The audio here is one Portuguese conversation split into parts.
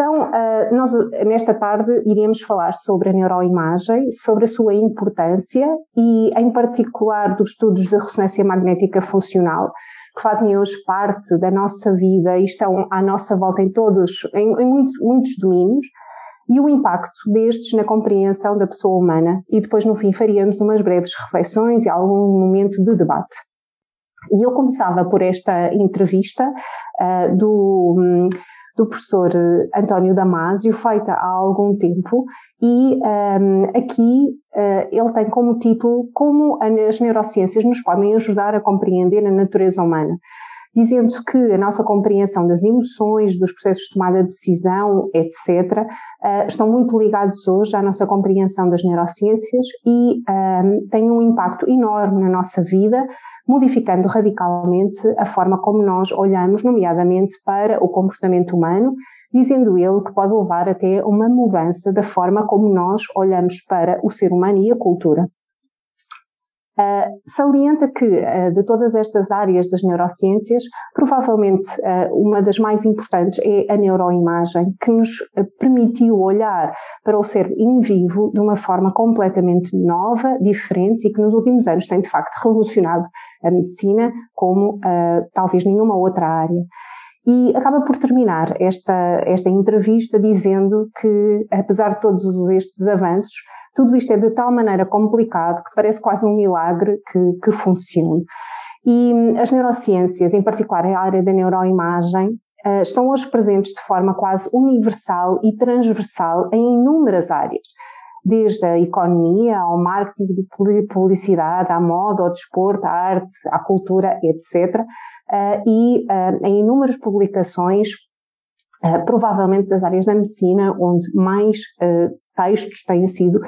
Então, nós nesta tarde iremos falar sobre a neuroimagem, sobre a sua importância e, em particular, dos estudos de ressonância magnética funcional, que fazem hoje parte da nossa vida e estão à nossa volta em todos, em muitos domínios, e o impacto destes na compreensão da pessoa humana. E depois, no fim, faríamos umas breves reflexões e algum momento de debate. E eu começava por esta entrevista do professor António Damásio, feita há algum tempo, e aqui ele tem como título "Como as neurociências nos podem ajudar a compreender a natureza humana", dizendo que a nossa compreensão das emoções, dos processos de tomada de decisão, etc., estão muito ligados hoje à nossa compreensão das neurociências e têm um impacto enorme na nossa vida, modificando radicalmente a forma como nós olhamos, nomeadamente para o comportamento humano, dizendo ele que pode levar até uma mudança da forma como nós olhamos para o ser humano e a cultura. Salienta que, de todas estas áreas das neurociências, provavelmente uma das mais importantes é a neuroimagem, que nos permitiu olhar para o ser in vivo de uma forma completamente nova, diferente, e que nos últimos anos tem de facto revolucionado a medicina como talvez nenhuma outra área. E acaba por terminar esta entrevista dizendo que, apesar de todos estes avanços, tudo isto é de tal maneira complicado que parece quase um milagre que funcione. E as neurociências, em particular a área da neuroimagem, estão hoje presentes de forma quase universal e transversal em inúmeras áreas, desde a economia ao marketing de publicidade, à moda, ao desporto, à arte, à cultura, etc. E em inúmeras publicações, provavelmente das áreas da medicina, onde mais textos têm sido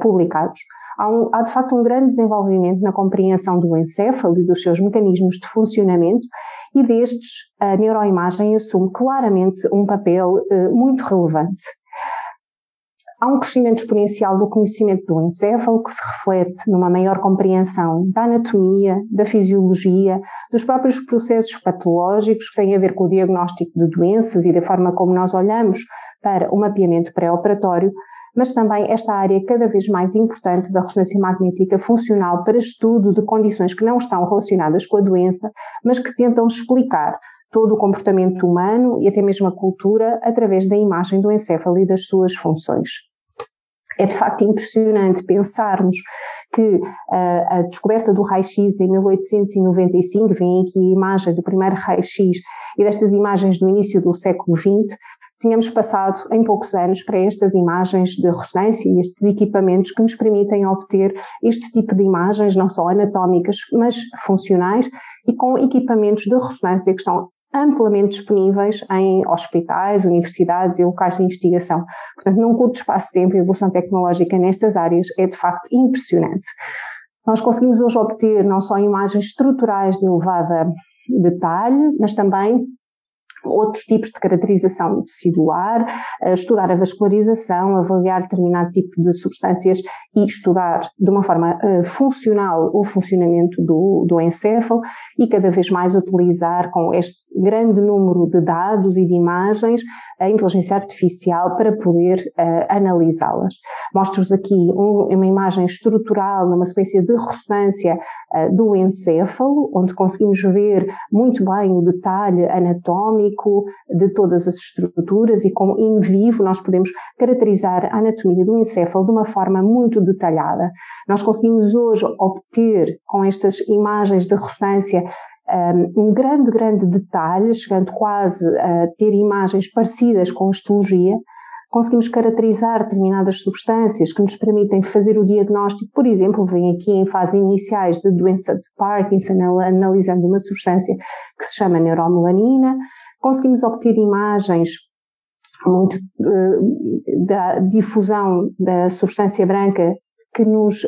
publicados. Há de facto um grande desenvolvimento na compreensão do encéfalo e dos seus mecanismos de funcionamento, e destes a neuroimagem assume claramente um papel muito relevante. Há um crescimento exponencial do conhecimento do encéfalo, que se reflete numa maior compreensão da anatomia, da fisiologia, dos próprios processos patológicos que têm a ver com o diagnóstico de doenças e da forma como nós olhamos para o mapeamento pré-operatório, mas também esta área cada vez mais importante da ressonância magnética funcional para estudo de condições que não estão relacionadas com a doença, mas que tentam explicar todo o comportamento humano e até mesmo a cultura através da imagem do encéfalo e das suas funções. É de facto impressionante pensarmos que a descoberta do raio-x em 1895, vem aqui a imagem do primeiro raio-x e destas imagens do início do século XX, tínhamos passado em poucos anos para estas imagens de ressonância e estes equipamentos que nos permitem obter este tipo de imagens, não só anatómicas, mas funcionais, e com equipamentos de ressonância que estão amplamente disponíveis em hospitais, universidades e locais de investigação. Portanto, num curto espaço de tempo, a evolução tecnológica nestas áreas é de facto impressionante. Nós conseguimos hoje obter não só imagens estruturais de elevada detalhe, mas também outros tipos de caracterização tecidular, estudar a vascularização, avaliar determinado tipo de substâncias e estudar de uma forma funcional o funcionamento do encéfalo, e cada vez mais utilizar com este grande número de dados e de imagens a inteligência artificial para poder analisá-las. Mostro-vos aqui uma imagem estrutural numa sequência de ressonância do encéfalo, onde conseguimos ver muito bem o detalhe anatómico de todas as estruturas, e como em vivo nós podemos caracterizar a anatomia do encéfalo de uma forma muito detalhada. Nós conseguimos hoje obter com estas imagens de ressonância um grande detalhe, chegando quase a ter imagens parecidas com histologia. Conseguimos caracterizar determinadas substâncias que nos permitem fazer o diagnóstico, por exemplo, vem aqui em fase iniciais da doença de Parkinson, analisando uma substância que se chama neuromelanina. Conseguimos obter imagens muito da difusão da substância branca, que nos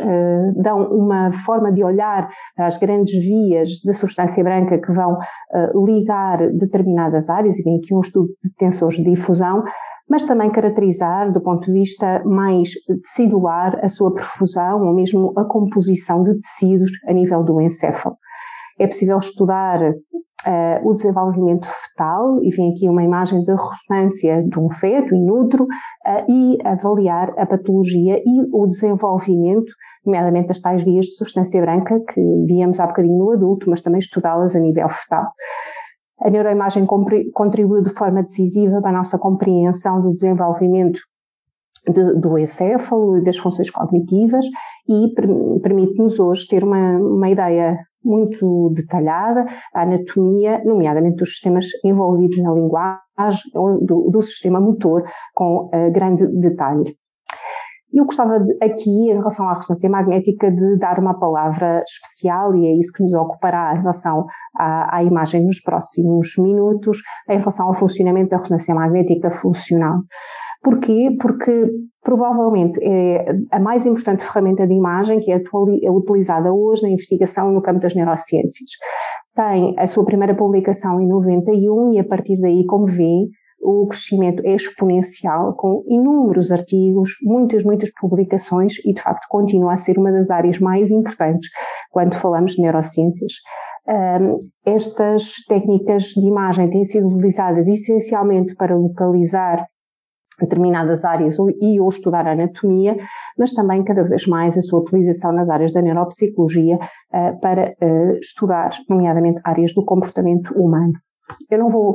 dão uma forma de olhar para as grandes vias de substância branca que vão ligar determinadas áreas, e vem aqui um estudo de tensores de difusão, mas também caracterizar, do ponto de vista mais tecidular, a sua perfusão ou mesmo a composição de tecidos a nível do encéfalo. É possível estudar o desenvolvimento fetal, e vem aqui uma imagem da ressonância de um feto in utero, e avaliar a patologia e o desenvolvimento, nomeadamente das tais vias de substância branca que víamos há bocadinho no adulto, mas também estudá-las a nível fetal. A neuroimagem contribuiu de forma decisiva para a nossa compreensão do desenvolvimento do encéfalo e das funções cognitivas, e permite-nos hoje ter uma ideia muito detalhada da anatomia, nomeadamente dos sistemas envolvidos na linguagem, do sistema motor, com grande detalhe. Eu gostava de, aqui, em relação à ressonância magnética, de dar uma palavra especial, e é isso que nos ocupará em relação à imagem nos próximos minutos, em relação ao funcionamento da ressonância magnética funcional. Porquê? Porque provavelmente é a mais importante ferramenta de imagem que é utilizada hoje na investigação no campo das neurociências. Tem a sua primeira publicação em 91 e a partir daí, como vê, o crescimento é exponencial, com inúmeros artigos, muitas publicações, e de facto continua a ser uma das áreas mais importantes quando falamos de neurociências. Estas técnicas de imagem têm sido utilizadas essencialmente para localizar determinadas áreas ou estudar a anatomia, mas também cada vez mais a sua utilização nas áreas da neuropsicologia para estudar, nomeadamente, áreas do comportamento humano. Eu não vou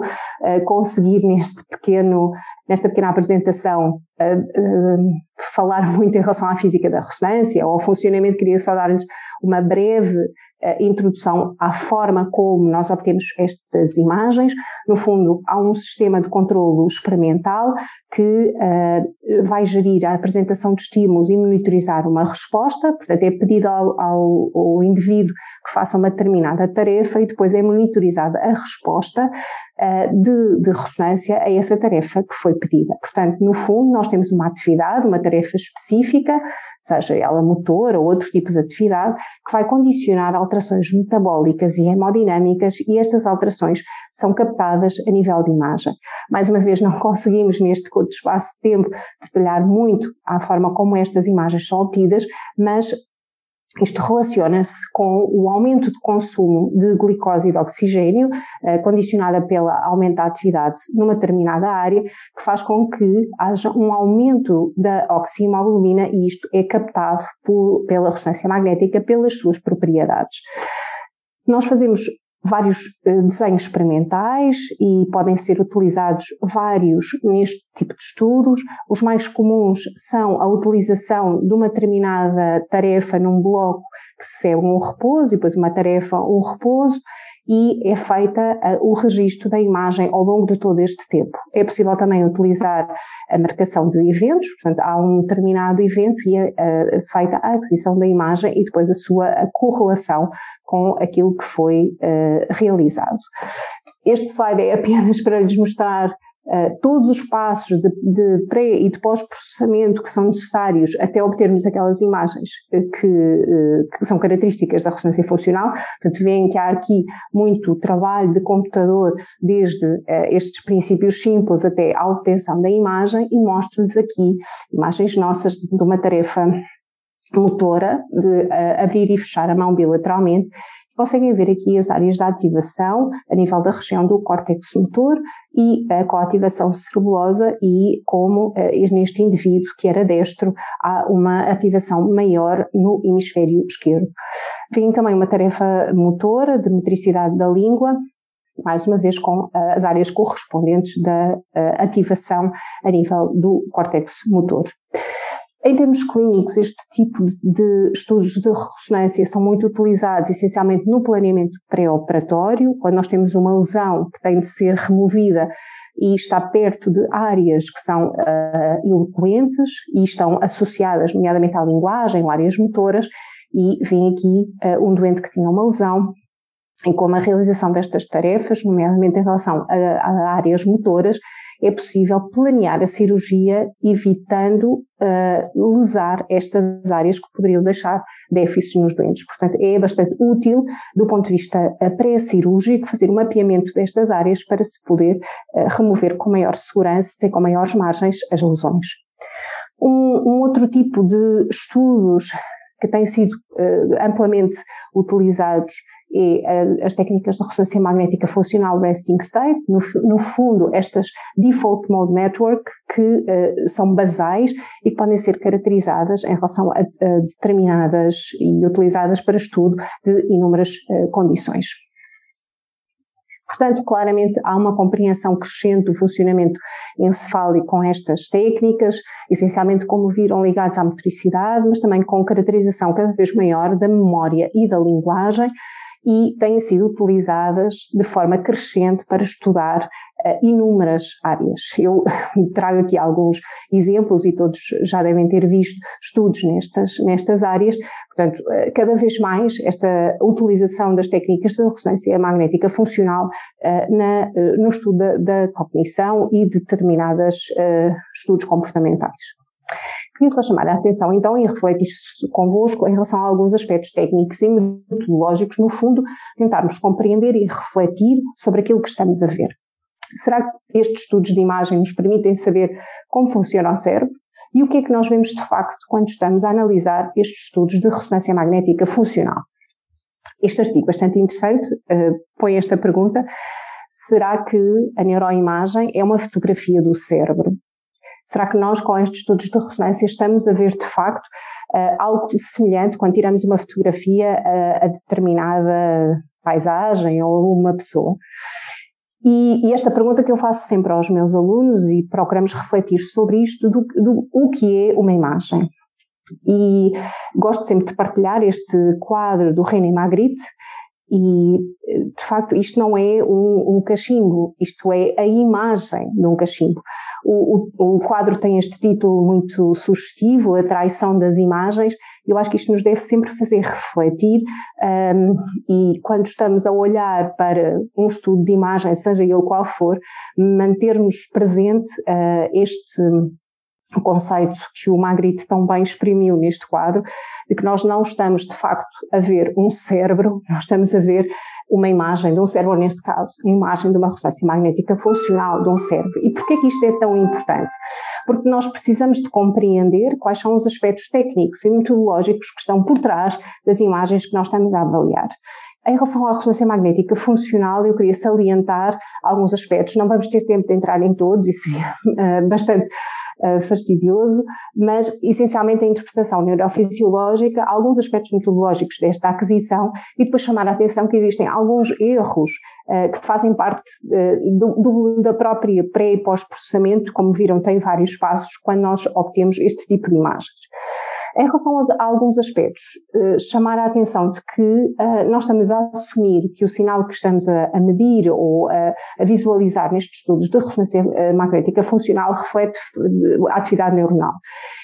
conseguir nesta pequena apresentação falar muito em relação à física da ressonância ou ao funcionamento. Queria só dar-lhes uma breve introdução à forma como nós obtemos estas imagens. No fundo, há um sistema de controlo experimental que vai gerir a apresentação de estímulos e monitorizar uma resposta. Portanto, é pedido ao indivíduo que faça uma determinada tarefa e depois é monitorizada a resposta de ressonância a essa tarefa que foi pedida. Portanto, no fundo, nós temos uma atividade, uma tarefa específica, seja ela motora ou outro tipo de atividade, que vai condicionar alterações metabólicas e hemodinâmicas, e estas alterações são captadas a nível de imagem. Mais uma vez, não conseguimos neste curto espaço de tempo detalhar muito a forma como estas imagens são obtidas, mas isto relaciona-se com o aumento de consumo de glicose e de oxigênio, condicionada pelo aumento da atividade numa determinada área, que faz com que haja um aumento da oxiomodulina, e isto é captado pela ressonância magnética pelas suas propriedades. Nós fazemos vários desenhos experimentais e podem ser utilizados vários neste tipo de estudos. Os mais comuns são a utilização de uma determinada tarefa num bloco que se segue um repouso, e depois uma tarefa, um repouso, e é feita o registro da imagem ao longo de todo este tempo. É possível também utilizar a marcação de eventos, portanto há um determinado evento e é feita a aquisição da imagem e depois a sua correlação com aquilo que foi realizado. Este slide é apenas para lhes mostrar todos os passos de pré- e de pós-processamento que são necessários até obtermos aquelas imagens que são características da ressonância funcional. Portanto, veem que há aqui muito trabalho de computador, desde estes princípios simples até à obtenção da imagem, e mostro-lhes aqui imagens nossas de uma tarefa motora, de abrir e fechar a mão bilateralmente. Conseguem ver aqui as áreas da ativação a nível da região do córtex motor e a coativação cerebulosa, e como neste indivíduo que era destro há uma ativação maior no hemisfério esquerdo. Vem também uma tarefa motora de motricidade da língua, mais uma vez com as áreas correspondentes da ativação a nível do córtex motor. Em termos clínicos, este tipo de estudos de ressonância são muito utilizados essencialmente no planeamento pré-operatório, quando nós temos uma lesão que tem de ser removida e está perto de áreas que são eloquentes e estão associadas nomeadamente à linguagem ou áreas motoras, e vem aqui um doente que tinha uma lesão, e como a realização destas tarefas, nomeadamente em relação a áreas motoras, é possível planear a cirurgia evitando lesar estas áreas que poderiam deixar déficits nos doentes. Portanto, é bastante útil do ponto de vista pré-cirúrgico fazer um mapeamento destas áreas para se poder remover com maior segurança e com maiores margens as lesões. Um outro tipo de estudos que têm sido amplamente utilizados é as técnicas de ressonância magnética funcional resting state, no fundo estas default mode network que são basais e que podem ser caracterizadas em relação a determinadas e utilizadas para estudo de inúmeras condições. Portanto, claramente há uma compreensão crescente do funcionamento encefálico com estas técnicas, essencialmente como viram ligados à motricidade, mas também com caracterização cada vez maior da memória e da linguagem, e têm sido utilizadas de forma crescente para estudar inúmeras áreas. Eu trago aqui alguns exemplos e todos já devem ter visto estudos nestas áreas. Portanto, cada vez mais esta utilização das técnicas de ressonância magnética funcional no estudo da cognição e determinados estudos comportamentais. Queria só chamar a atenção então e refletir convosco em relação a alguns aspectos técnicos e metodológicos, no fundo, tentarmos compreender e refletir sobre aquilo que estamos a ver. Será que estes estudos de imagem nos permitem saber como funciona o cérebro? E o que é que nós vemos de facto quando estamos a analisar estes estudos de ressonância magnética funcional? Este artigo bastante interessante põe esta pergunta: será que a neuroimagem é uma fotografia do cérebro? Será que nós, com estes estudos de ressonância, estamos a ver de facto algo semelhante quando tiramos uma fotografia a determinada paisagem ou uma pessoa? E esta pergunta que eu faço sempre aos meus alunos, e procuramos refletir sobre isto, o que é uma imagem. E gosto sempre de partilhar este quadro do René Magritte, e de facto isto não é um cachimbo, isto é a imagem de um cachimbo. O quadro tem este título muito sugestivo, A Traição das Imagens. Eu acho que isto nos deve sempre fazer refletir, e quando estamos a olhar para um estudo de imagem, seja ele qual for, mantermos presente este conceito que o Magritte tão bem exprimiu neste quadro, de que nós não estamos de facto a ver um cérebro, nós estamos a ver uma imagem de um cérebro, ou neste caso, a imagem de uma ressonância magnética funcional de um cérebro. E porquê é que isto é tão importante? Porque nós precisamos de compreender quais são os aspectos técnicos e metodológicos que estão por trás das imagens que nós estamos a avaliar. Em relação à ressonância magnética funcional, eu queria salientar alguns aspectos. Não vamos ter tempo de entrar em todos, isso seria bastante fastidioso, mas essencialmente a interpretação neurofisiológica, alguns aspectos metodológicos desta aquisição, e depois chamar a atenção que existem alguns erros que fazem parte da própria pré e pós-processamento. Como viram, tem vários passos quando nós obtemos este tipo de imagens. Em relação a alguns aspectos, chamar a atenção de que nós estamos a assumir que o sinal que estamos a medir ou a visualizar nestes estudos de ressonância magnética funcional reflete a atividade neuronal.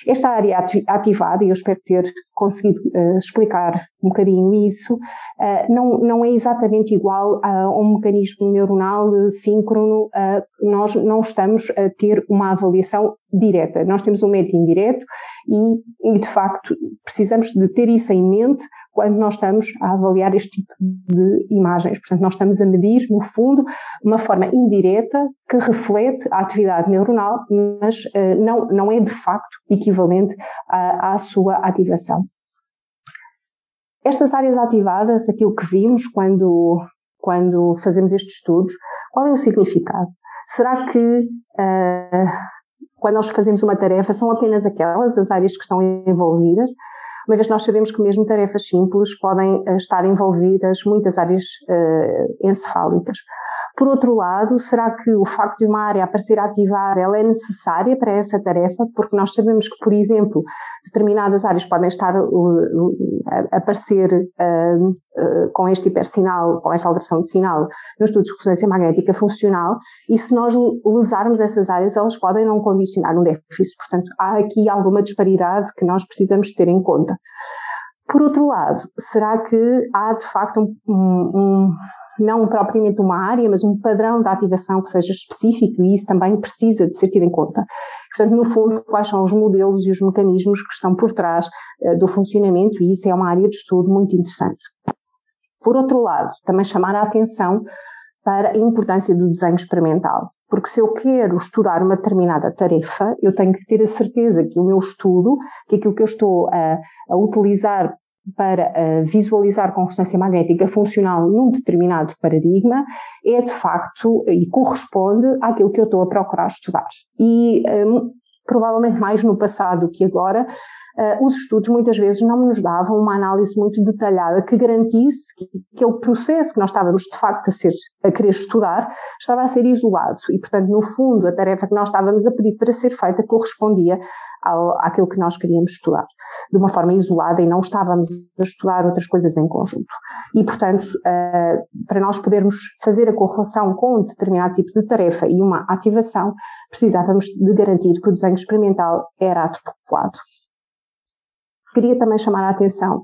Esta área ativada, e eu espero ter conseguido explicar um bocadinho isso, não é exatamente igual a um mecanismo neuronal síncrono. Nós não estamos a ter uma avaliação direta, nós temos um método indireto e de facto precisamos de ter isso em mente quando nós estamos a avaliar este tipo de imagens. Portanto, nós estamos a medir, no fundo, uma forma indireta que reflete a atividade neuronal, mas não é de facto equivalente à sua ativação. Estas áreas ativadas, aquilo que vimos quando fazemos estes estudos, qual é o significado? Será que quando nós fazemos uma tarefa, são apenas aquelas as áreas que estão envolvidas, uma vez que nós sabemos que mesmo tarefas simples podem estar envolvidas muitas áreas encefálicas? Por outro lado, será que o facto de uma área aparecer ativada, ela é necessária para essa tarefa? Porque nós sabemos que, por exemplo, determinadas áreas podem estar a aparecer com este hipersinal, com esta alteração de sinal, nos estudos de ressonância magnética funcional, e se nós lesarmos essas áreas, elas podem não condicionar um déficit. Portanto, há aqui alguma disparidade que nós precisamos ter em conta. Por outro lado, será que há, de facto, não propriamente uma área, mas um padrão de ativação que seja específico, e isso também precisa de ser tido em conta? Portanto, no fundo, quais são os modelos e os mecanismos que estão por trás do funcionamento, e isso é uma área de estudo muito interessante. Por outro lado, também chamar a atenção para a importância do desenho experimental, porque se eu quero estudar uma determinada tarefa, eu tenho que ter a certeza que o meu estudo, que aquilo que eu estou a utilizar para visualizar com ressonância magnética funcional num determinado paradigma é de facto e corresponde àquilo que eu estou a procurar estudar. E provavelmente mais no passado que agora, os estudos muitas vezes não nos davam uma análise muito detalhada que garantisse que aquele processo que nós estávamos de facto a querer estudar estava a ser isolado e, portanto, no fundo, a tarefa que nós estávamos a pedir para ser feita correspondia àquilo que nós queríamos estudar, de uma forma isolada, e não estávamos a estudar outras coisas em conjunto. E, portanto, para nós podermos fazer a correlação com um determinado tipo de tarefa e uma ativação, precisávamos de garantir que o desenho experimental era adequado. Queria também chamar a atenção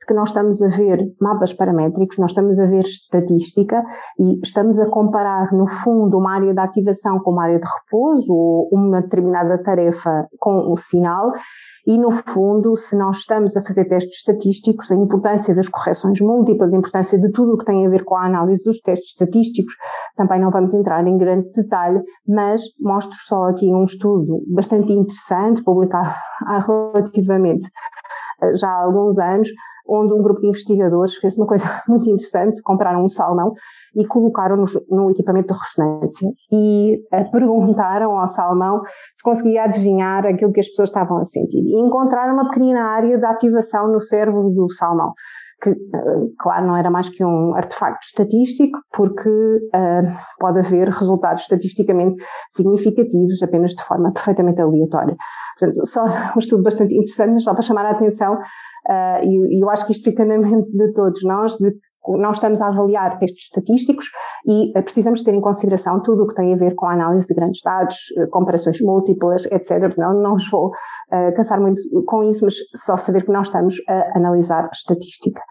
de que nós estamos a ver mapas paramétricos, nós estamos a ver estatística e estamos a comparar, no fundo, uma área de ativação com uma área de repouso ou uma determinada tarefa com um sinal e, no fundo, se nós estamos a fazer testes estatísticos, a importância das correções múltiplas, a importância de tudo o que tem a ver com a análise dos testes estatísticos, também não vamos entrar em grande detalhe, mas mostro só aqui um estudo bastante interessante, publicado relativamente já há alguns anos, onde um grupo de investigadores fez uma coisa muito interessante, compraram um salmão e colocaram-no no equipamento de ressonância e perguntaram ao salmão se conseguia adivinhar aquilo que as pessoas estavam a sentir. E encontraram uma pequena área de ativação no cérebro do salmão, que, claro, não era mais que um artefacto estatístico, porque pode haver resultados estatisticamente significativos apenas de forma perfeitamente aleatória. Portanto, só um estudo bastante interessante, mas só para chamar a atenção, e eu acho que isto fica na mente de todos nós, de que nós estamos a avaliar testes estatísticos e precisamos ter em consideração tudo o que tem a ver com a análise de grandes dados, comparações múltiplas, etc. Não os vou cansar muito com isso, mas só saber que nós estamos a analisar estatística.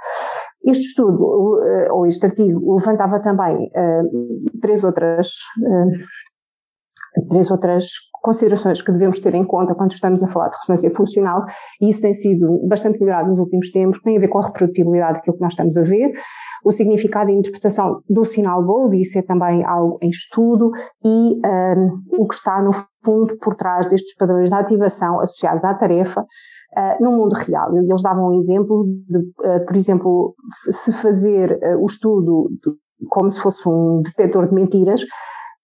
Este estudo, ou este artigo, levantava também três outras considerações que devemos ter em conta quando estamos a falar de ressonância funcional, e isso tem sido bastante melhorado nos últimos tempos, que tem a ver com a reprodutibilidade daquilo que nós estamos a ver, o significado e interpretação do sinal BOLD, isso é também algo em estudo, e o que está no fundo por trás destes padrões de ativação associados à tarefa no mundo real. Eles davam um exemplo de, por exemplo, se fazer o estudo como se fosse um detetor de mentiras,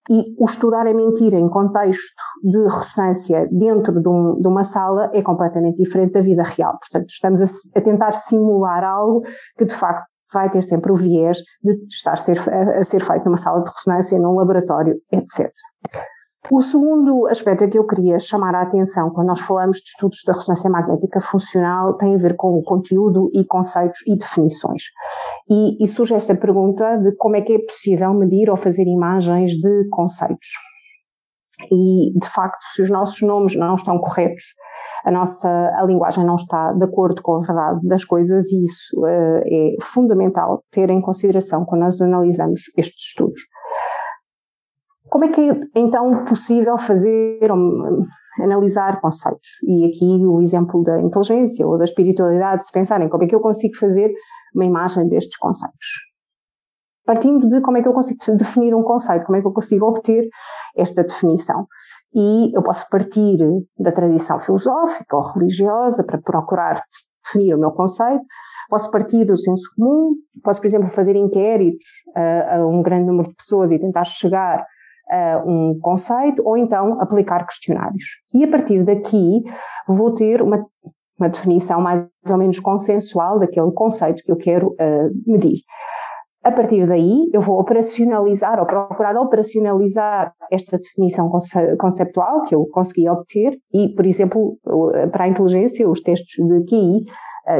e o estudar a mentira em contexto de ressonância dentro de uma sala é completamente diferente da vida real. Portanto, estamos a tentar simular algo que, de facto, vai ter sempre o viés de estar a ser feito numa sala de ressonância, num laboratório, etc. O segundo aspecto que eu queria chamar a atenção quando nós falamos de estudos da ressonância magnética funcional tem a ver com o conteúdo e conceitos e definições. E surge esta pergunta de como é que é possível medir ou fazer imagens de conceitos. E, de facto, se os nossos nomes não estão corretos, a linguagem não está de acordo com a verdade das coisas, e isso é fundamental ter em consideração quando nós analisamos estes estudos. Como é que é, então, possível fazer ou analisar conceitos? E aqui o exemplo da inteligência ou da espiritualidade, se pensarem como é que eu consigo fazer uma imagem destes conceitos. Partindo de como é que eu consigo definir um conceito, como é que eu consigo obter esta definição. E eu posso partir da tradição filosófica ou religiosa para procurar definir o meu conceito, posso partir do senso comum, posso, por exemplo, fazer inquéritos a um grande número de pessoas e tentar chegar um conceito, ou então aplicar questionários. E a partir daqui vou ter uma definição mais ou menos consensual daquele conceito que eu quero medir. A partir daí eu vou operacionalizar ou procurar operacionalizar esta definição conceptual que eu consegui obter e, por exemplo, para a inteligência, os testes de QI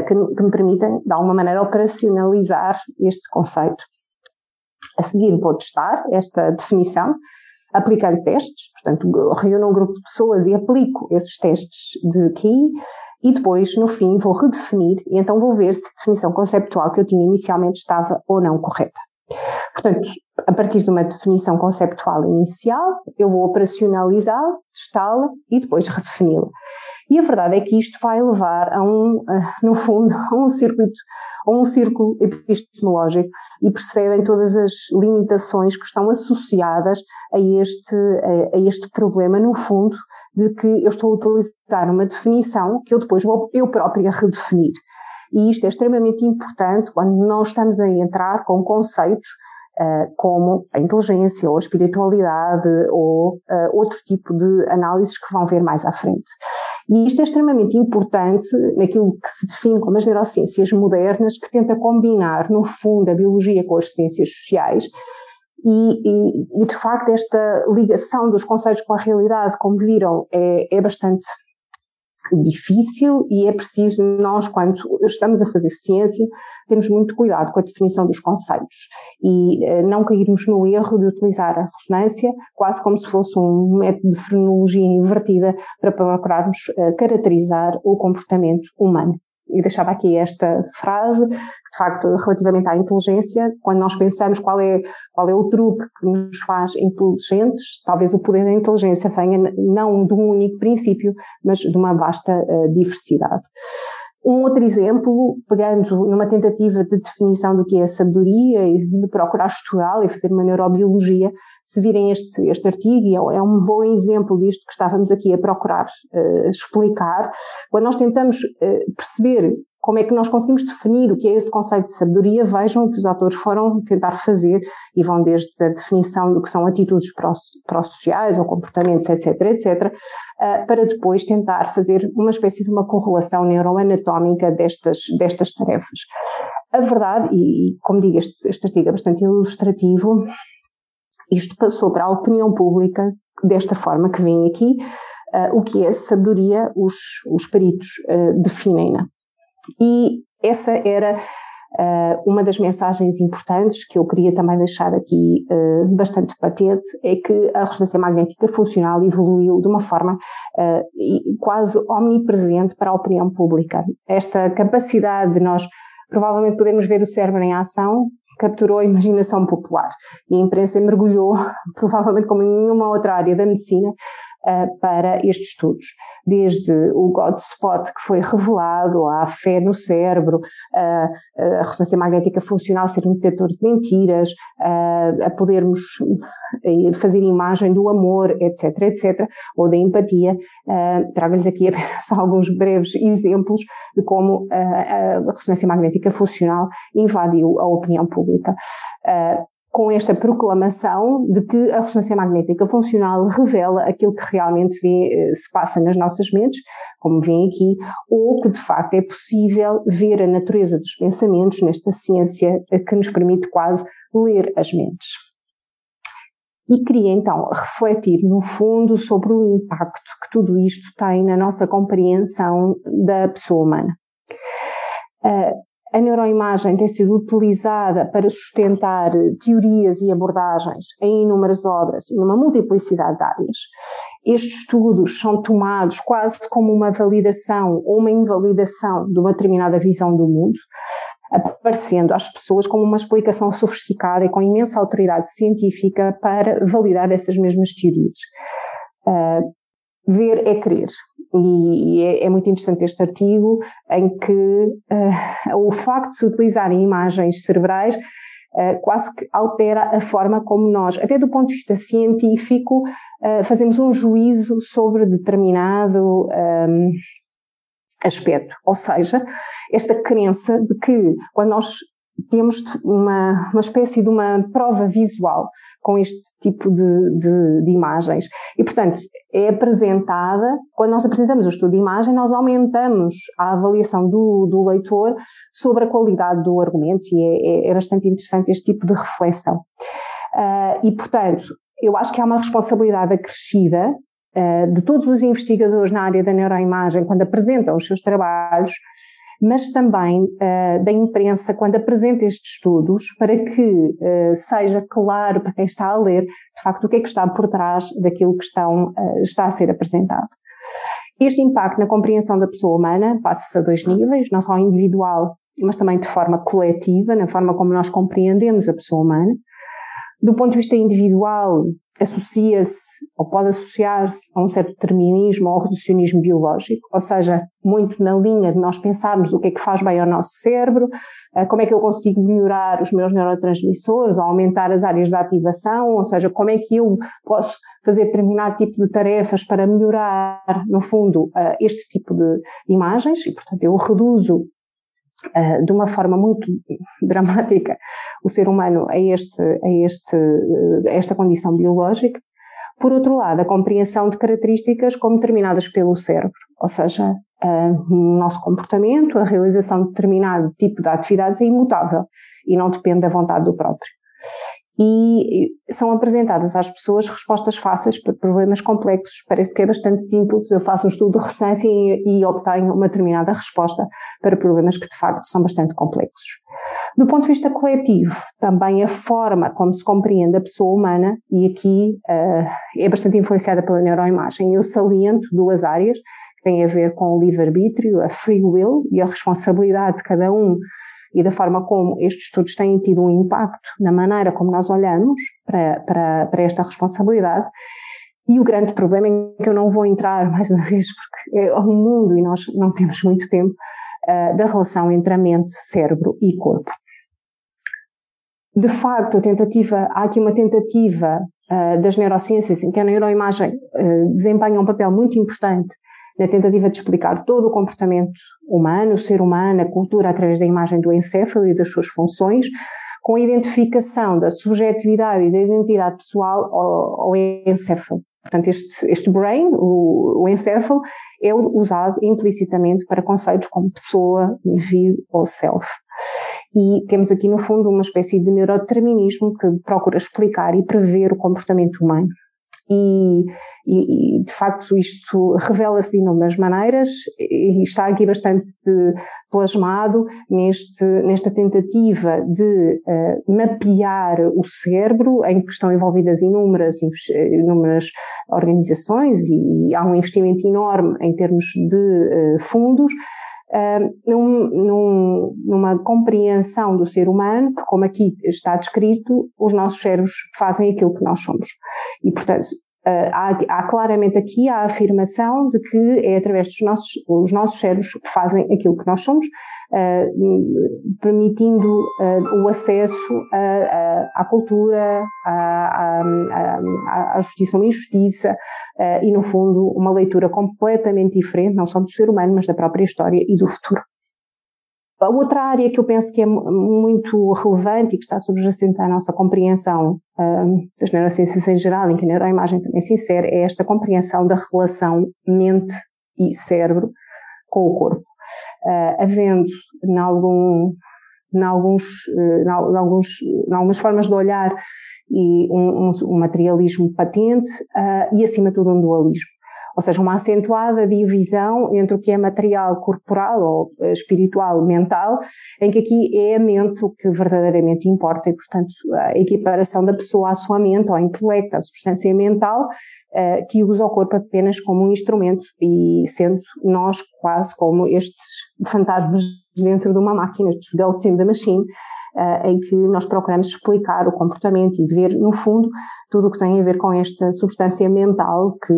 que me permitem, de alguma maneira, operacionalizar este conceito. A seguir vou testar esta definição, aplicando testes, portanto reúno um grupo de pessoas e aplico esses testes de QI e depois no fim vou redefinir e então vou ver se a definição conceptual que eu tinha inicialmente estava ou não correta. Portanto, a partir de uma definição conceptual inicial, eu vou operacionalizá-la, testá-la e depois redefini-la. E a verdade é que isto vai levar a um círculo epistemológico e percebem todas as limitações que estão associadas a este problema, no fundo, de que eu estou a utilizar uma definição que eu depois vou eu própria redefinir. E isto é extremamente importante quando nós estamos a entrar com conceitos como a inteligência ou a espiritualidade ou outro tipo de análises que vão ver mais à frente. E isto é extremamente importante naquilo que se define como as neurociências modernas, que tenta combinar, no fundo, a biologia com as ciências sociais. E de facto, esta ligação dos conceitos com a realidade, como viram, é bastante difícil, e é preciso nós, quando estamos a fazer ciência, temos muito cuidado com a definição dos conceitos e não cairmos no erro de utilizar a ressonância quase como se fosse um método de frenologia invertida para procurarmos caracterizar o comportamento humano. E deixava aqui esta frase, de facto, relativamente à inteligência. Quando nós pensamos qual é o truque que nos faz inteligentes, talvez o poder da inteligência venha não de um único princípio, mas de uma vasta diversidade. Um outro exemplo, pegando numa tentativa de definição do que é sabedoria e de procurar estudá-la e fazer uma neurobiologia, se virem este artigo, é um bom exemplo disto que estávamos aqui a procurar explicar. Quando nós tentamos perceber como é que nós conseguimos definir o que é esse conceito de sabedoria, vejam o que os autores foram tentar fazer, e vão desde a definição do que são atitudes pró-sociais ou comportamentos, etc., etc., para depois tentar fazer uma espécie de uma correlação neuroanatómica destas tarefas. A verdade, e como digo, este artigo é bastante ilustrativo, isto passou para a opinião pública desta forma que vem aqui. O que é sabedoria, os peritos definem-na. E essa era uma das mensagens importantes que eu queria também deixar aqui bastante patente, é que a ressonância magnética funcional evoluiu de uma forma quase omnipresente para a opinião pública. Esta capacidade de nós provavelmente podermos ver o cérebro em ação capturou a imaginação popular, e a imprensa mergulhou, provavelmente como em nenhuma outra área da medicina, para estes estudos. Desde o God Spot que foi revelado, à fé no cérebro, a ressonância magnética funcional ser um detetor de mentiras, a podermos fazer imagem do amor, etc., etc., ou da empatia. Trago-lhes aqui só alguns breves exemplos de como a ressonância magnética funcional invadiu a opinião pública. Com esta proclamação de que a ressonância magnética funcional revela aquilo que realmente se passa nas nossas mentes, como vem aqui, ou que de facto é possível ver a natureza dos pensamentos nesta ciência que nos permite quase ler as mentes. E queria então refletir, no fundo, sobre o impacto que tudo isto tem na nossa compreensão da pessoa humana. A neuroimagem tem sido utilizada para sustentar teorias e abordagens em inúmeras obras, numa multiplicidade de áreas. Estes estudos são tomados quase como uma validação ou uma invalidação de uma determinada visão do mundo, aparecendo às pessoas como uma explicação sofisticada e com imensa autoridade científica para validar essas mesmas teorias. Ver é crer. E é muito interessante este artigo, em que o facto de se utilizarem imagens cerebrais quase que altera a forma como nós, até do ponto de vista científico, fazemos um juízo sobre determinado aspecto. Ou seja, esta crença de que quando nós temos uma espécie de uma prova visual com este tipo de imagens. E, portanto, é apresentada, quando nós apresentamos o estudo de imagem, nós aumentamos a avaliação do leitor sobre a qualidade do argumento, e é bastante interessante este tipo de reflexão. E, portanto, eu acho que há uma responsabilidade acrescida de todos os investigadores na área da neuroimagem quando apresentam os seus trabalhos, mas também da imprensa quando apresenta estes estudos, para que seja claro para quem está a ler, de facto, o que é que está por trás daquilo que está a ser apresentado. Este impacto na compreensão da pessoa humana passa-se a dois níveis, não só individual, mas também de forma coletiva, na forma como nós compreendemos a pessoa humana. Do ponto de vista individual, associa-se ou pode associar-se a um certo determinismo ou reducionismo biológico, ou seja, muito na linha de nós pensarmos o que é que faz bem ao nosso cérebro, como é que eu consigo melhorar os meus neurotransmissores, ou aumentar as áreas de ativação, ou seja, como é que eu posso fazer determinado tipo de tarefas para melhorar, no fundo, este tipo de imagens, e portanto eu reduzo de uma forma muito dramática o ser humano a esta condição biológica. Por outro lado, a compreensão de características como determinadas pelo cérebro, ou seja, o nosso comportamento, a realização de determinado tipo de atividades é imutável e não depende da vontade do próprio. E são apresentadas às pessoas respostas fáceis para problemas complexos. Parece que é bastante simples, eu faço um estudo de ressonância e obtenho uma determinada resposta para problemas que de facto são bastante complexos. Do ponto de vista coletivo, também a forma como se compreende a pessoa humana, e aqui é bastante influenciada pela neuroimagem. Eu saliento duas áreas que têm a ver com o livre-arbítrio, a free will e a responsabilidade de cada um, e da forma como estes estudos têm tido um impacto na maneira como nós olhamos para esta responsabilidade. E o grande problema é que eu não vou entrar, mais uma vez, porque é o mundo e nós não temos muito tempo, da relação entre a mente, cérebro e corpo. De facto, há aqui uma tentativa das neurociências em que a neuroimagem desempenha um papel muito importante na tentativa de explicar todo o comportamento humano, o ser humano, a cultura, através da imagem do encéfalo e das suas funções, com a identificação da subjetividade e da identidade pessoal ao encéfalo. Portanto, este brain, o encéfalo, é usado implicitamente para conceitos como pessoa, indivíduo ou self. E temos aqui, no fundo, uma espécie de neurodeterminismo que procura explicar e prever o comportamento humano. E de facto isto revela-se de inúmeras maneiras e está aqui bastante plasmado nesta tentativa de mapear o cérebro, em que estão envolvidas inúmeras organizações e há um investimento enorme em termos de fundos numa compreensão do ser humano, que, como aqui está descrito, os nossos cérebros fazem aquilo que nós somos. E, portanto, há claramente aqui a afirmação de que é através dos nossos cérebros que fazem aquilo que nós somos, permitindo o acesso à cultura, à justiça ou injustiça, e no fundo uma leitura completamente diferente, não só do ser humano, mas da própria história e do futuro. A outra área que eu penso que é muito relevante e que está subjacente à nossa compreensão das neurociências em geral, em que a neuroimagem também se insere, é esta compreensão da relação mente e cérebro com o corpo. Havendo, em algumas formas de olhar, e um materialismo patente e, acima de tudo, um dualismo. Ou seja, uma acentuada divisão entre o que é material corporal ou espiritual mental, em que aqui é a mente o que verdadeiramente importa e, portanto, a equiparação da pessoa à sua mente, ao intelecto, à substância mental, que usa o corpo apenas como um instrumento, e sendo nós quase como estes fantasmas dentro de uma máquina, estes ghosts in the machine, em que nós procuramos explicar o comportamento e ver, no fundo, tudo o que tem a ver com esta substância mental que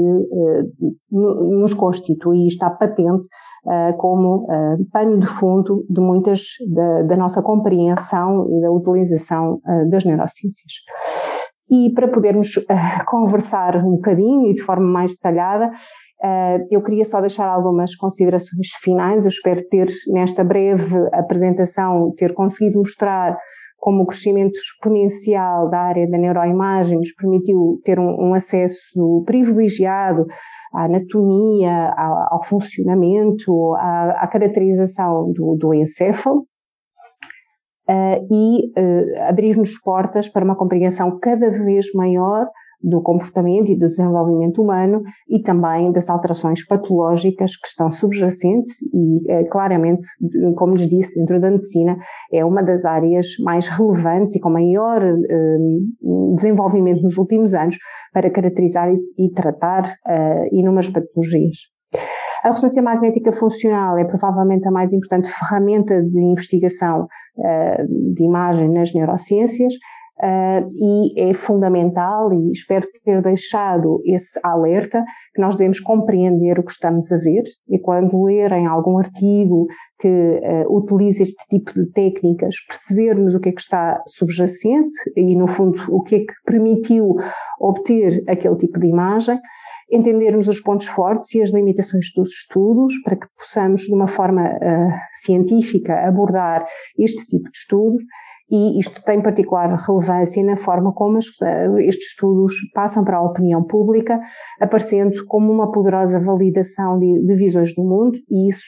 nos constitui e está patente como pano de fundo de muitas da nossa compreensão e da utilização das neurociências. E para podermos conversar um bocadinho e de forma mais detalhada, eu queria só deixar algumas considerações finais. Eu espero ter, nesta breve apresentação, conseguido mostrar como o crescimento exponencial da área da neuroimagem nos permitiu ter um acesso privilegiado à anatomia, ao funcionamento, à caracterização do encéfalo, e abrir-nos portas para uma compreensão cada vez maior do comportamento e do desenvolvimento humano e também das alterações patológicas que estão subjacentes e claramente, como lhes disse, dentro da medicina é uma das áreas mais relevantes e com maior desenvolvimento nos últimos anos para caracterizar e tratar inúmeras patologias. A ressonância magnética funcional é provavelmente a mais importante ferramenta de investigação de imagem nas neurociências, e é fundamental, e espero ter deixado esse alerta, que nós devemos compreender o que estamos a ver, e quando lerem algum artigo que utilize este tipo de técnicas, percebermos o que é que está subjacente e, no fundo, o que é que permitiu obter aquele tipo de imagem, entendermos os pontos fortes e as limitações dos estudos para que possamos, de uma forma científica, abordar este tipo de estudos. E isto tem particular relevância na forma como estes estudos passam para a opinião pública, aparecendo como uma poderosa validação de visões do mundo, e isso,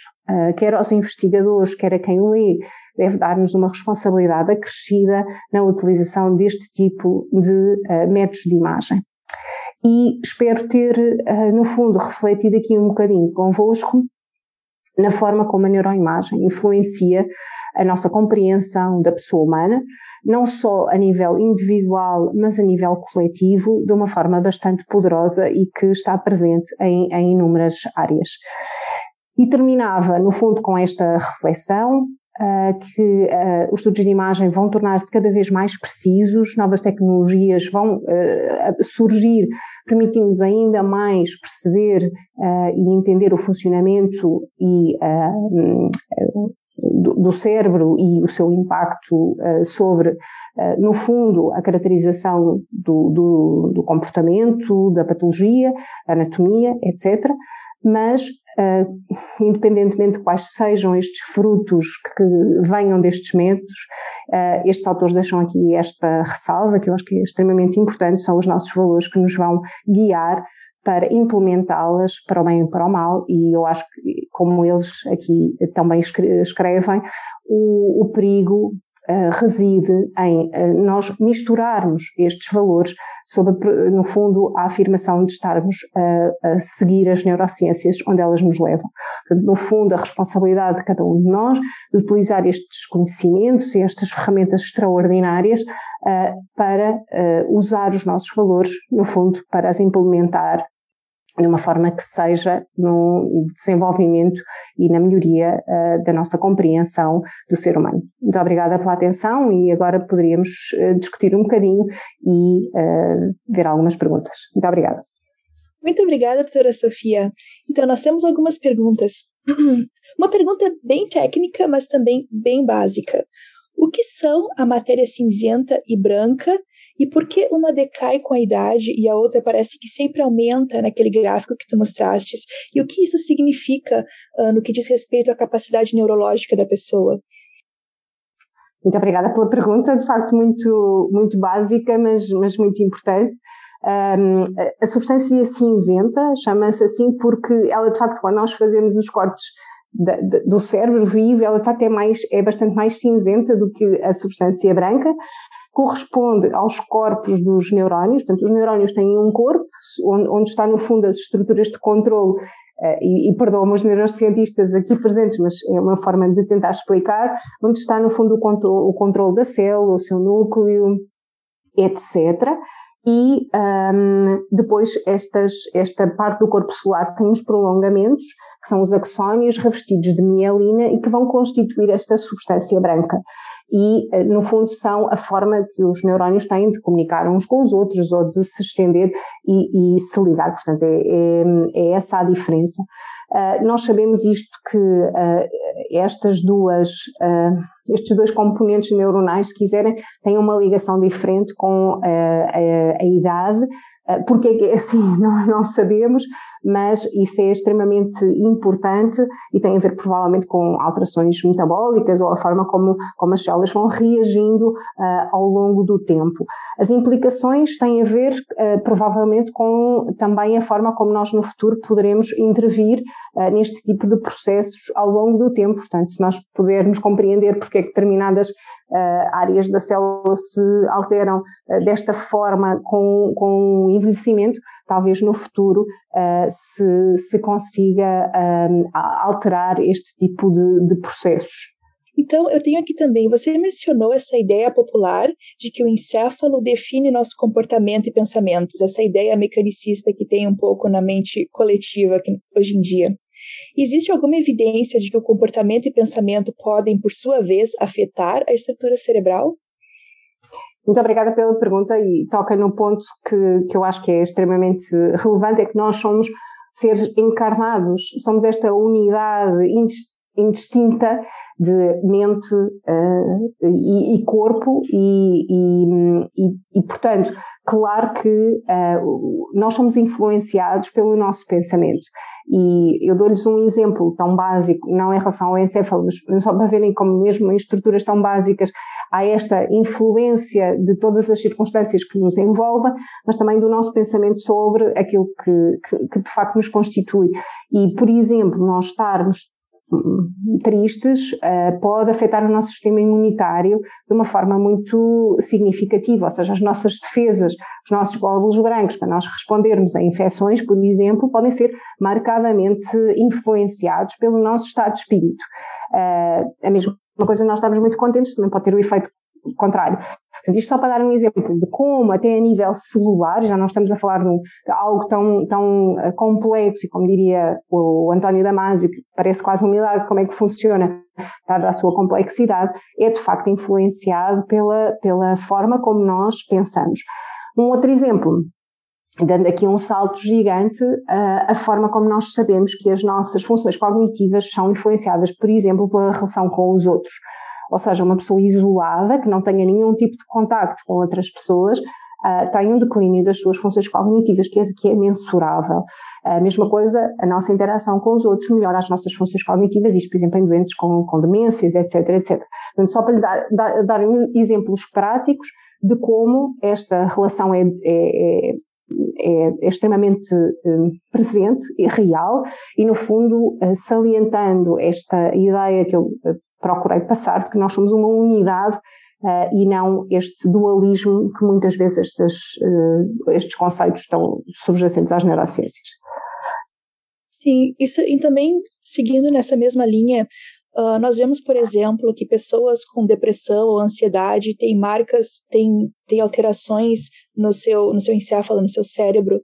quer aos investigadores, quer a quem lê, deve dar-nos uma responsabilidade acrescida na utilização deste tipo de métodos de imagem. E espero ter, no fundo, refletido aqui um bocadinho convosco na forma como a neuroimagem influencia a nossa compreensão da pessoa humana, não só a nível individual, mas a nível coletivo, de uma forma bastante poderosa e que está presente em inúmeras áreas. E terminava, no fundo, com esta reflexão, que os estudos de imagem vão tornar-se cada vez mais precisos, novas tecnologias vão surgir, permitindo-nos ainda mais perceber e entender o funcionamento e do cérebro e o seu impacto sobre, no fundo, a caracterização do comportamento, da patologia, anatomia, etc. Mas, independentemente de quais sejam estes frutos que venham destes métodos, estes autores deixam aqui esta ressalva, que eu acho que é extremamente importante, são os nossos valores que nos vão guiar para implementá-las para o bem e para o mal, e eu acho que, como eles aqui também escrevem, o perigo reside em nós misturarmos estes valores sob, no fundo, a afirmação de estarmos a seguir as neurociências onde elas nos levam. No fundo, a responsabilidade de cada um de nós de utilizar estes conhecimentos e estas ferramentas extraordinárias para usar os nossos valores, no fundo, para as implementar de uma forma que seja no desenvolvimento e na melhoria da nossa compreensão do ser humano. Muito obrigada pela atenção, e agora poderíamos discutir um bocadinho e ver algumas perguntas. Muito obrigada. Muito obrigada, doutora Sofia. Então, nós temos algumas perguntas. Uma pergunta bem técnica, mas também bem básica. O que são a matéria cinzenta e branca, e por que uma decai com a idade e a outra parece que sempre aumenta naquele gráfico que tu mostrastes? E o que isso significa no que diz respeito à capacidade neurológica da pessoa? Muito obrigada pela pergunta, de facto muito, muito básica, mas muito importante. A substância cinzenta chama-se assim porque ela, de facto, quando nós fazemos os cortes do cérebro vivo, ela está até é bastante mais cinzenta do que a substância branca. Corresponde aos corpos dos neurónios, portanto os neurónios têm um corpo onde está no fundo as estruturas de controle, e perdoam-me os neurocientistas aqui presentes, mas é uma forma de tentar explicar, onde está no fundo o controle da célula, o seu núcleo, etc. E depois esta parte do corpo celular tem os prolongamentos, que são os axónios revestidos de mielina e que vão constituir esta substância branca. E, no fundo, são a forma que os neurónios têm de comunicar uns com os outros ou de se estender e se ligar. Portanto, é essa a diferença. Nós sabemos isto, que estes dois componentes neuronais, se quiserem, têm uma ligação diferente com a idade. Porque é que é assim, não sabemos, mas isso é extremamente importante e tem a ver provavelmente com alterações metabólicas ou a forma como as células vão reagindo ao longo do tempo. As implicações têm a ver provavelmente com também a forma como nós no futuro poderemos intervir neste tipo de processos ao longo do tempo. Portanto, se nós pudermos compreender porque é que determinadas áreas da célula se alteram desta forma com o envelhecimento, talvez no futuro se consiga alterar este tipo de processos. Então, eu tenho aqui também, você mencionou essa ideia popular de que o encéfalo define nosso comportamento e pensamentos, essa ideia mecanicista que tem um pouco na mente coletiva hoje em dia. Existe alguma evidência de que o comportamento e pensamento podem, por sua vez, afetar a estrutura cerebral? Muito obrigada pela pergunta e toca num ponto que eu acho que é extremamente relevante, é que nós somos seres encarnados, somos esta unidade indistinta de mente e corpo e, portanto, claro que nós somos influenciados pelo nosso pensamento. E eu dou-lhes um exemplo tão básico, não em relação ao encéfalo, mas só para verem como mesmo em estruturas tão básicas há esta influência de todas as circunstâncias que nos envolvem, mas também do nosso pensamento sobre aquilo que de facto nos constitui. E, por exemplo, nós estarmos tristes pode afetar o nosso sistema imunitário de uma forma muito significativa, ou seja, as nossas defesas, os nossos glóbulos brancos, para nós respondermos a infecções, por exemplo, podem ser marcadamente influenciados pelo nosso estado de espírito. A mesma coisa, nós estamos muito contentes, também pode ter o efeito contrário. Portanto, isto só para dar um exemplo de como, até a nível celular, já não estamos a falar de algo tão complexo, e como diria o António Damásio, que parece quase um milagre como é que funciona, dada a sua complexidade, é de facto influenciado pela forma como nós pensamos. Um outro exemplo, dando aqui um salto gigante, a forma como nós sabemos que as nossas funções cognitivas são influenciadas, por exemplo, pela relação com os outros. Ou seja, uma pessoa isolada, que não tenha nenhum tipo de contacto com outras pessoas, tem um declínio das suas funções cognitivas que é mensurável. A mesma coisa, a nossa interação com os outros melhora as nossas funções cognitivas, isto, por exemplo, em doentes com demências, etc, etc. Portanto, só para lhe dar exemplos práticos de como esta relação é extremamente presente e real, e no fundo salientando esta ideia que eu procurei passar, de que nós somos uma unidade e não este dualismo que muitas vezes estes conceitos estão subjacentes às neurociências. Sim, isso, e também seguindo nessa mesma linha, nós vemos, por exemplo, que pessoas com depressão ou ansiedade têm marcas, têm alterações no seu encéfalo, no seu cérebro.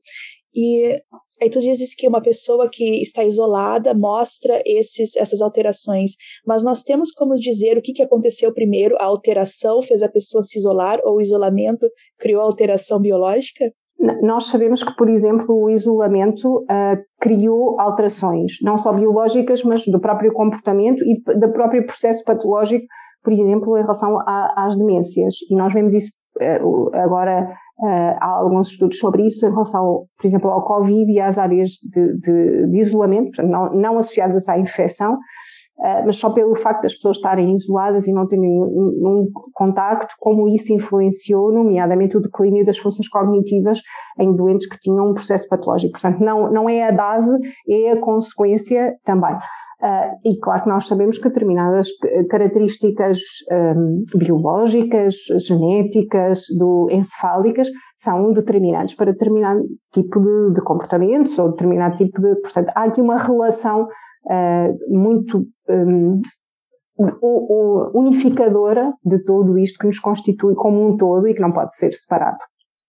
E aí tu dizes que uma pessoa que está isolada mostra essas alterações, mas nós temos como dizer o que aconteceu primeiro, a alteração fez a pessoa se isolar ou o isolamento criou a alteração biológica? Nós sabemos que, por exemplo, o isolamento criou alterações, não só biológicas, mas do próprio comportamento e do próprio processo patológico, por exemplo, em relação às demências. E nós vemos isso agora, há alguns estudos sobre isso em relação, por exemplo, ao Covid e às áreas de isolamento, portanto, não associadas à infecção, mas só pelo facto das pessoas estarem isoladas e não terem nenhum contacto, como isso influenciou, nomeadamente, o declínio das funções cognitivas em doentes que tinham um processo patológico. Portanto, não é a base, é a consequência também. E claro que nós sabemos que determinadas características biológicas, genéticas, encefálicas, são determinantes para determinado tipo de comportamentos ou determinado tipo de... Portanto, há aqui uma relação muito unificadora de tudo isto que nos constitui como um todo e que não pode ser separado.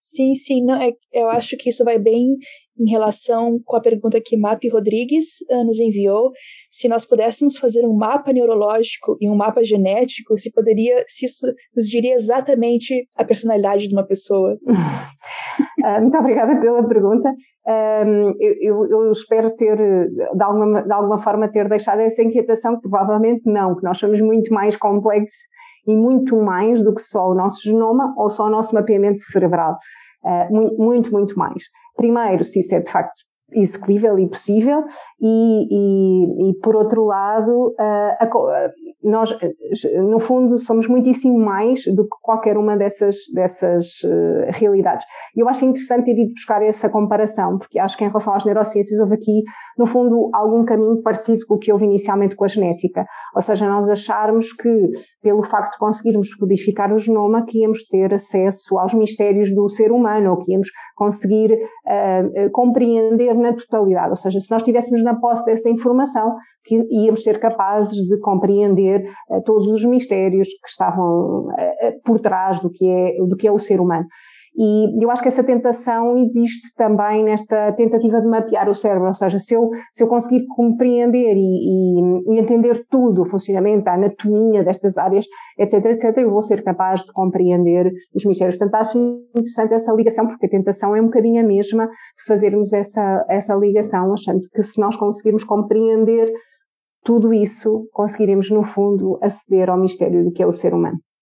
Sim, sim, não, eu acho que isso vai bem em relação com a pergunta que MAP Rodrigues nos enviou. Se nós pudéssemos fazer um mapa neurológico e um mapa genético, se isso nos diria exatamente a personalidade de uma pessoa. Muito obrigada pela pergunta. Eu espero ter, de alguma forma, ter deixado essa inquietação, que provavelmente não, que nós somos muito mais complexos e muito mais do que só o nosso genoma ou só o nosso mapeamento cerebral. Muito, muito mais. Primeiro, se isso é de facto execuível e possível, e por outro lado, nós, no fundo, somos muitíssimo mais do que qualquer uma dessas realidades. E eu acho interessante ter ido buscar essa comparação, porque acho que em relação às neurociências houve aqui, no fundo, algum caminho parecido com o que houve inicialmente com a genética. Ou seja, nós acharmos que, pelo facto de conseguirmos codificar o genoma, que íamos ter acesso aos mistérios do ser humano, ou que íamos conseguir compreender na totalidade. Ou seja, se nós estivéssemos na posse dessa informação, que íamos ser capazes de compreender todos os mistérios que estavam por trás do que é o ser humano. E eu acho que essa tentação existe também nesta tentativa de mapear o cérebro, ou seja, se eu conseguir compreender e entender tudo, o funcionamento, a anatomia destas áreas, etc, etc, eu vou ser capaz de compreender os mistérios. Portanto, acho interessante essa ligação, porque a tentação é um bocadinho a mesma de fazermos essa ligação, achando que se nós conseguirmos compreender tudo isso, conseguiremos, no fundo, aceder ao mistério do que é o ser humano.